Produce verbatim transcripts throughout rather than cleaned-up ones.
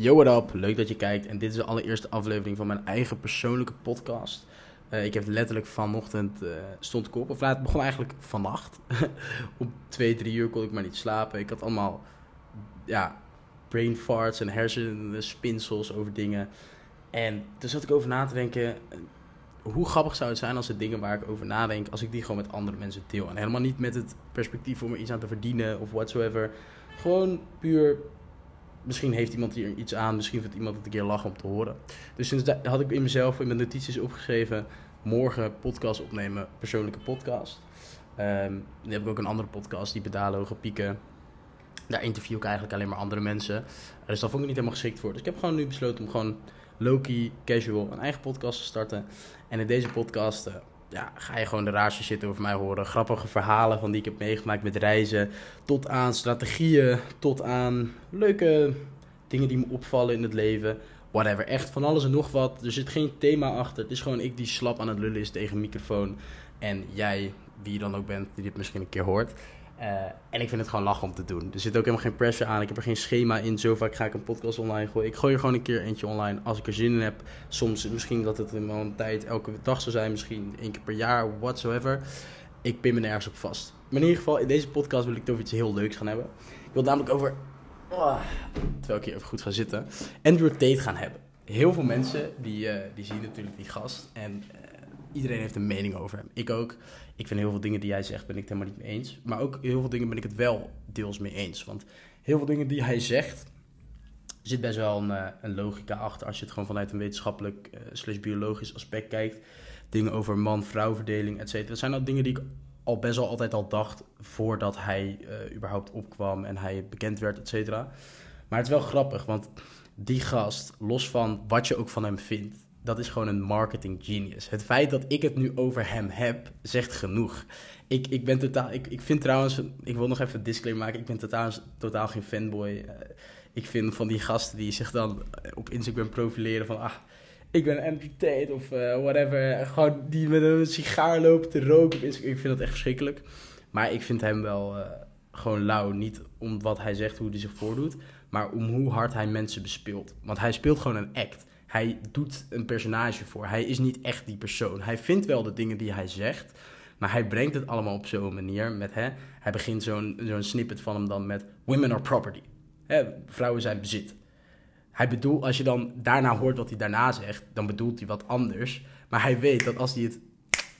Yo, what up? Leuk dat je kijkt. En dit is de allereerste aflevering van mijn eigen persoonlijke podcast. Uh, ik heb letterlijk vanochtend uh, stond ik op. Of laat, het begon eigenlijk vannacht. Om twee, drie uur kon ik maar niet slapen. Ik had allemaal ja, brain farts en hersenspinsels over dingen. En toen zat ik over na te denken. Hoe grappig zou het zijn als de dingen waar ik over nadenk, als ik die gewoon met andere mensen deel. En helemaal niet met het perspectief om er iets aan te verdienen of whatsoever. Gewoon puur... Misschien heeft iemand hier iets aan. Misschien vindt iemand het een keer lachen om te horen. Dus sinds dat had ik in mezelf, in mijn notities opgeschreven. Morgen podcast opnemen. Persoonlijke podcast. Um, dan heb ik ook een andere podcast. Die Pedalogen, Pieken. Daar interview ik eigenlijk alleen maar andere mensen. Dus daar vond ik niet helemaal geschikt voor. Dus ik heb gewoon nu besloten om gewoon low-key, casual een eigen podcast te starten. En in deze podcast... Uh, Ja, ga je gewoon de raarste shit over mij horen. Grappige verhalen van die ik heb meegemaakt met reizen. Tot aan strategieën. Tot aan leuke dingen die me opvallen in het leven. Whatever. Echt van alles en nog wat. Er zit geen thema achter. Het is gewoon ik die slap aan het lullen is tegen een microfoon. En jij, wie je dan ook bent, die dit misschien een keer hoort. Uh, en ik vind het gewoon lachen om te doen. Er zit ook helemaal geen pressure aan. Ik heb er geen schema in. Zo vaak ga ik een podcast online gooien. Ik gooi er gewoon een keer eentje online als ik er zin in heb. Soms misschien dat het in een tijd elke dag zou zijn. Misschien één keer per jaar, whatsoever. Ik pin me nergens op vast. Maar in ieder geval, in deze podcast wil ik toch iets heel leuks gaan hebben. Ik wil namelijk over... Oh, terwijl ik hier even goed ga zitten. Andrew Tate gaan hebben. Heel veel mensen die, uh, die zien natuurlijk die gast. En... Uh, Iedereen heeft een mening over hem. Ik ook. Ik vind heel veel dingen die hij zegt, ben ik het helemaal niet mee eens. Maar ook heel veel dingen ben ik het wel deels mee eens. Want heel veel dingen die hij zegt, zit best wel een, een logica achter. Als je het gewoon vanuit een wetenschappelijk uh, slash biologisch aspect kijkt. Dingen over man-vrouw verdeling, et cetera. Dat zijn al dingen die ik al best wel altijd al dacht voordat hij uh, überhaupt opkwam en hij bekend werd, et cetera. Maar het is wel grappig, want die gast, los van wat je ook van hem vindt, dat is gewoon een marketing genius. Het feit dat ik het nu over hem heb, zegt genoeg. Ik, ik ben totaal... Ik, ik vind trouwens... Ik wil nog even een disclaimer maken. Ik ben totaal, totaal geen fanboy. Uh, ik vind van die gasten die zich dan op Instagram profileren van... Ah, ik ben Andrew Tate of uh, whatever. Gewoon die met een sigaar lopen te roken op Instagram. Ik vind dat echt verschrikkelijk. Maar ik vind hem wel uh, gewoon lauw. Niet om wat hij zegt, hoe hij zich voordoet. Maar om hoe hard hij mensen bespeelt. Want hij speelt gewoon een act. Hij doet een personage voor. Hij is niet echt die persoon. Hij vindt wel de dingen die hij zegt. Maar hij brengt het allemaal op zo'n manier. Met, hè, hij begint zo'n, zo'n snippet van hem dan met... Women are property. Hè, vrouwen zijn bezit. Hij bedoelt, als je dan daarna hoort wat hij daarna zegt... dan bedoelt hij wat anders. Maar hij weet dat als hij het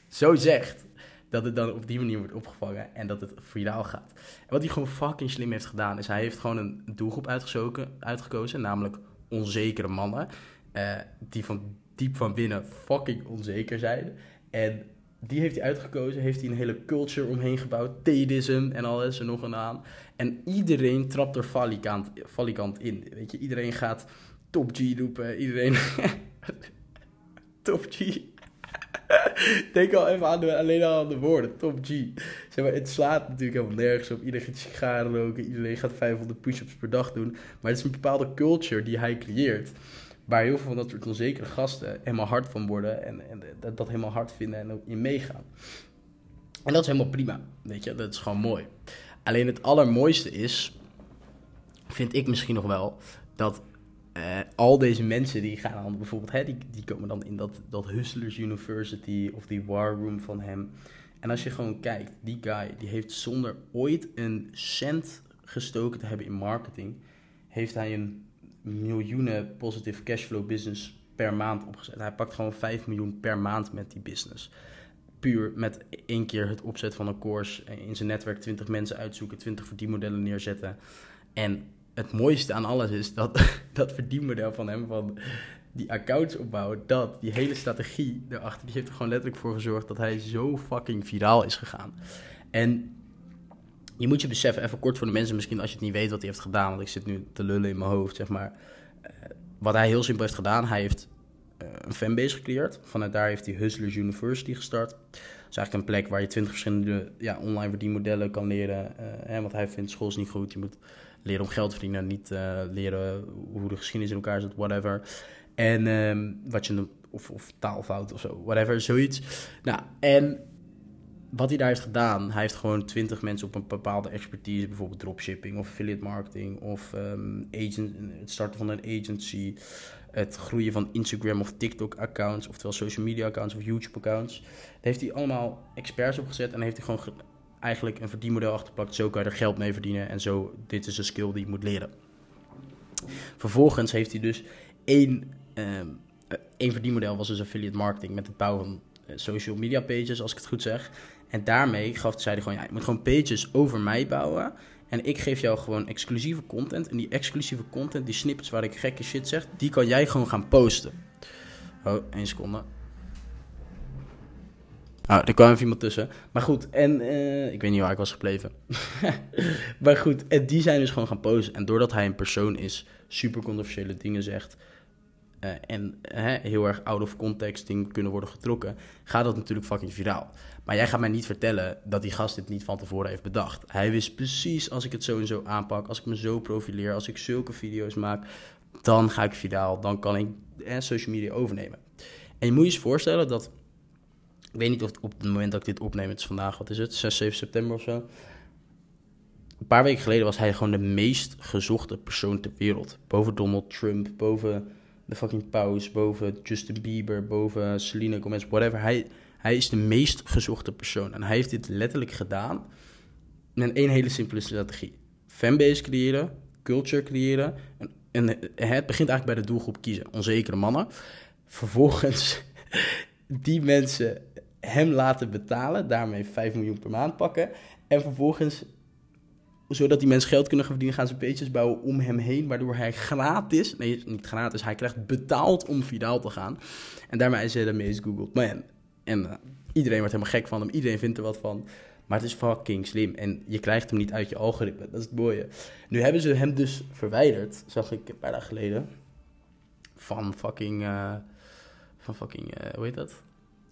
zo zegt... dat het dan op die manier wordt opgevangen en dat het viraal gaat. En wat hij gewoon fucking slim heeft gedaan... is hij heeft gewoon een doelgroep uitgezoken, uitgekozen. Namelijk onzekere mannen... Uh, die van diep van binnen fucking onzeker zijn. En die heeft hij uitgekozen. Heeft hij een hele culture omheen gebouwd. Tateism en alles en nog en aan. En iedereen trapt er valikant, valikant in. Weet je, iedereen gaat Top G roepen. Iedereen... Top G. Denk al even aan de, alleen al aan de woorden. Top G. Zeg maar, het slaat natuurlijk helemaal nergens op. Iedereen gaat sigaren roken. Iedereen gaat vijfhonderd push-ups per dag doen. Maar het is een bepaalde culture die hij creëert. Waar heel veel van dat soort onzekere gasten helemaal hard van worden en, en dat, dat helemaal hard vinden en ook in meegaan. En dat is helemaal prima, weet je, dat is gewoon mooi. Alleen het allermooiste is, vind ik misschien nog wel, dat eh, al deze mensen die gaan aan, bijvoorbeeld, hè, die, die komen dan in dat, dat Hustlers University of die war room van hem. En als je gewoon kijkt, die guy, die heeft zonder ooit een cent gestoken te hebben in marketing, heeft hij een... miljoenen positive cashflow business per maand opgezet. Hij pakt gewoon vijf miljoen per maand met die business. Puur met één keer het opzet van een course, in zijn netwerk twintig mensen uitzoeken, twintig verdienmodellen neerzetten. En het mooiste aan alles is dat dat verdienmodel van hem, van die accounts opbouwen, dat die hele strategie daarachter, die heeft er gewoon letterlijk voor gezorgd dat hij zo fucking viraal is gegaan. En je moet je beseffen, even kort voor de mensen misschien als je het niet weet wat hij heeft gedaan. Want ik zit nu te lullen in mijn hoofd, zeg maar. Uh, wat hij heel simpel heeft gedaan, hij heeft uh, een fanbase gecreëerd. Vanuit daar heeft hij Hustlers University gestart. Dat is eigenlijk een plek waar je twintig verschillende ja, online verdienmodellen kan leren. Uh, hè, want hij vindt school is niet goed, je moet leren om geld te verdienen. Niet uh, leren hoe de geschiedenis in elkaar zit, whatever. En um, wat je noemt, of, of taalfout of zo, whatever, zoiets. Nou, en... wat hij daar heeft gedaan, hij heeft gewoon twintig mensen op een bepaalde expertise, bijvoorbeeld dropshipping of affiliate marketing of um, agent, het starten van een agency, het groeien van Instagram of TikTok accounts, oftewel social media accounts of YouTube accounts. Daar heeft hij allemaal experts op gezet en heeft hij gewoon ge- eigenlijk een verdienmodel achterplakt. Zo kan je er geld mee verdienen en zo, dit is een skill die je moet leren. Vervolgens heeft hij dus één, um, één verdienmodel, was dus affiliate marketing met het bouwen van social media pages, als ik het goed zeg. En daarmee gaf, zei hij gewoon, ja, je moet gewoon pages over mij bouwen. En ik geef jou gewoon exclusieve content. En die exclusieve content, die snippets waar ik gekke shit zeg, die kan jij gewoon gaan posten. Oh, één seconde. Ah, er kwam even iemand tussen. Maar goed, en uh, ik weet niet waar ik was gebleven. Maar goed, en die zijn dus gewoon gaan posten. En doordat hij een persoon is, super controversiële dingen zegt... Uh, en he, heel erg out of context dingen kunnen worden getrokken, gaat dat natuurlijk fucking viraal. Maar jij gaat mij niet vertellen dat die gast dit niet van tevoren heeft bedacht. Hij wist precies, als ik het zo en zo aanpak, als ik me zo profileer, als ik zulke video's maak, dan ga ik viraal, dan kan ik eh, social media overnemen. En je moet je eens voorstellen dat, ik weet niet of het op het moment dat ik dit opneem, het is vandaag, wat is het, zes, zeven september of zo... Een paar weken geleden was hij gewoon de meest gezochte persoon ter wereld. Boven Donald Trump, boven... de fucking Paus, boven Justin Bieber, boven Selena Gomez, whatever. Hij, hij is de meest gezochte persoon. En hij heeft dit letterlijk gedaan met één hele simpele strategie. Fanbase creëren, culture creëren. En, en het begint eigenlijk bij de doelgroep kiezen. Onzekere mannen. Vervolgens die mensen hem laten betalen. Daarmee vijf miljoen per maand pakken. En vervolgens... zodat die mensen geld kunnen gaan verdienen, gaan ze pages bouwen om hem heen, waardoor hij gratis, nee, niet gratis, hij krijgt betaald om viraal te gaan. En daarmee is hij de meest googled man. En uh, iedereen wordt helemaal gek van hem, iedereen vindt er wat van. Maar het is fucking slim en je krijgt hem niet uit je algoritme, dat is het mooie. Nu hebben ze hem dus verwijderd, zag ik een paar dagen geleden, van fucking, uh, van fucking, uh, hoe heet dat?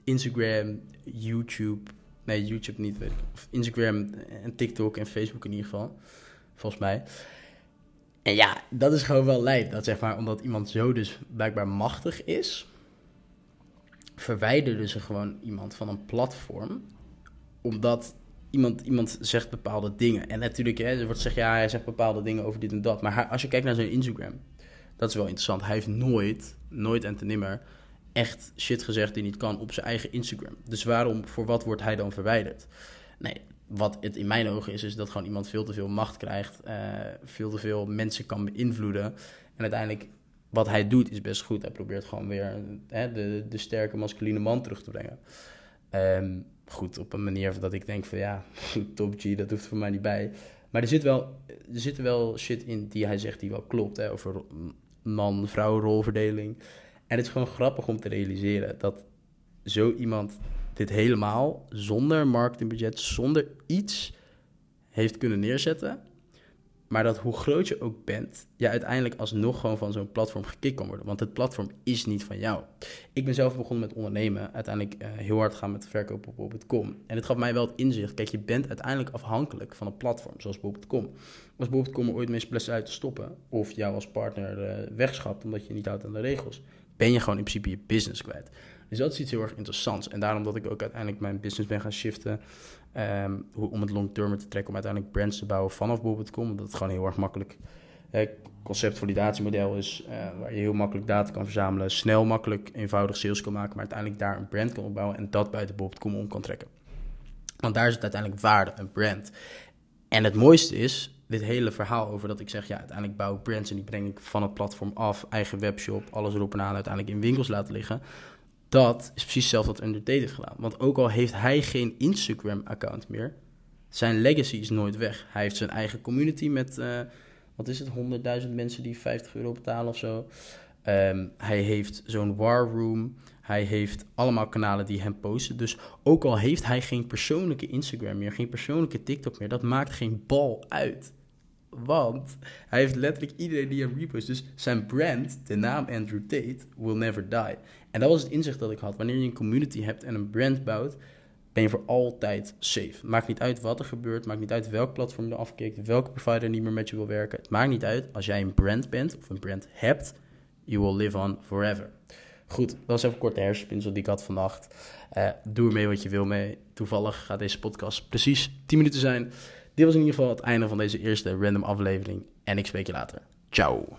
Instagram, YouTube... Nee, YouTube niet, weet ik. Of Instagram en TikTok en Facebook in ieder geval. Volgens mij. En ja, dat is gewoon wel lijp. Dat zeg maar, omdat iemand zo dus blijkbaar machtig is... verwijderden ze gewoon iemand van een platform. Omdat iemand, iemand zegt bepaalde dingen. En natuurlijk, hè, er wordt gezegd, ja, hij zegt bepaalde dingen over dit en dat. Maar als je kijkt naar zijn Instagram... dat is wel interessant. Hij heeft nooit, nooit en te nimmer... echt shit gezegd die niet kan op zijn eigen Instagram. Dus waarom, voor wat wordt hij dan verwijderd? Nee, wat het in mijn ogen is, is dat gewoon iemand veel te veel macht krijgt, uh, veel te veel mensen kan beïnvloeden. En uiteindelijk, wat hij doet, is best goed. Hij probeert gewoon weer hè, de, de sterke masculine man terug te brengen. Um, goed, op een manier dat ik denk van ja, top G, dat hoeft voor mij niet bij. Maar er zit wel, er zit wel shit in die hij zegt die wel klopt, hè, over man-vrouw rolverdeling. En het is gewoon grappig om te realiseren dat zo iemand dit helemaal zonder marketingbudget, zonder iets heeft kunnen neerzetten. Maar dat hoe groot je ook bent, je uiteindelijk alsnog gewoon van zo'n platform gekikt kan worden. Want het platform is niet van jou. Ik ben zelf begonnen met ondernemen, uiteindelijk uh, heel hard gaan met verkopen op bol punt com. En het gaf mij wel het inzicht, kijk, je bent uiteindelijk afhankelijk van een platform, zoals bol punt com. Als bol punt com ooit met splessen uit te stoppen, of jou als partner uh, wegschapt omdat je niet houdt aan de regels... ben je gewoon in principe je business kwijt. Dus dat is iets heel erg interessants. En daarom dat ik ook uiteindelijk mijn business ben gaan shiften... Um, om het long-term te trekken, om uiteindelijk brands te bouwen vanaf bol punt com. Omdat het gewoon heel erg makkelijk eh, concept-validatiemodel is... Uh, waar je heel makkelijk data kan verzamelen... snel, makkelijk, eenvoudig sales kan maken... maar uiteindelijk daar een brand kan opbouwen... en dat buiten bol punt com om kan trekken. Want daar zit uiteindelijk waarde, een brand. En het mooiste is... dit hele verhaal over dat ik zeg... ja, uiteindelijk bouw ik brands en die breng ik van het platform af... eigen webshop, alles erop en aan... uiteindelijk in winkels laten liggen... dat is precies hetzelfde wat Andrew Tate heeft gedaan. Want ook al heeft hij geen Instagram-account meer... zijn legacy is nooit weg. Hij heeft zijn eigen community met... Uh, wat is het, honderdduizend mensen die vijftig euro betalen of zo. Um, hij heeft zo'n war room... Hij heeft allemaal kanalen die hem posten. Dus ook al heeft hij geen persoonlijke Instagram meer... geen persoonlijke TikTok meer... dat maakt geen bal uit. Want hij heeft letterlijk iedereen die hem repost. Dus zijn brand, de naam Andrew Tate... will never die. En dat was het inzicht dat ik had. Wanneer je een community hebt en een brand bouwt... ben je voor altijd safe. Maakt niet uit wat er gebeurt. Maakt niet uit welk platform je afkikt. Welke provider niet meer met je wil werken. Het maakt niet uit. Als jij een brand bent of een brand hebt... you will live on forever. Goed, dat was even een korte hersenspinsel die ik had vannacht. Uh, doe ermee wat je wil mee. Toevallig gaat deze podcast precies tien minuten zijn. Dit was in ieder geval het einde van deze eerste random aflevering. En ik spreek je later. Ciao.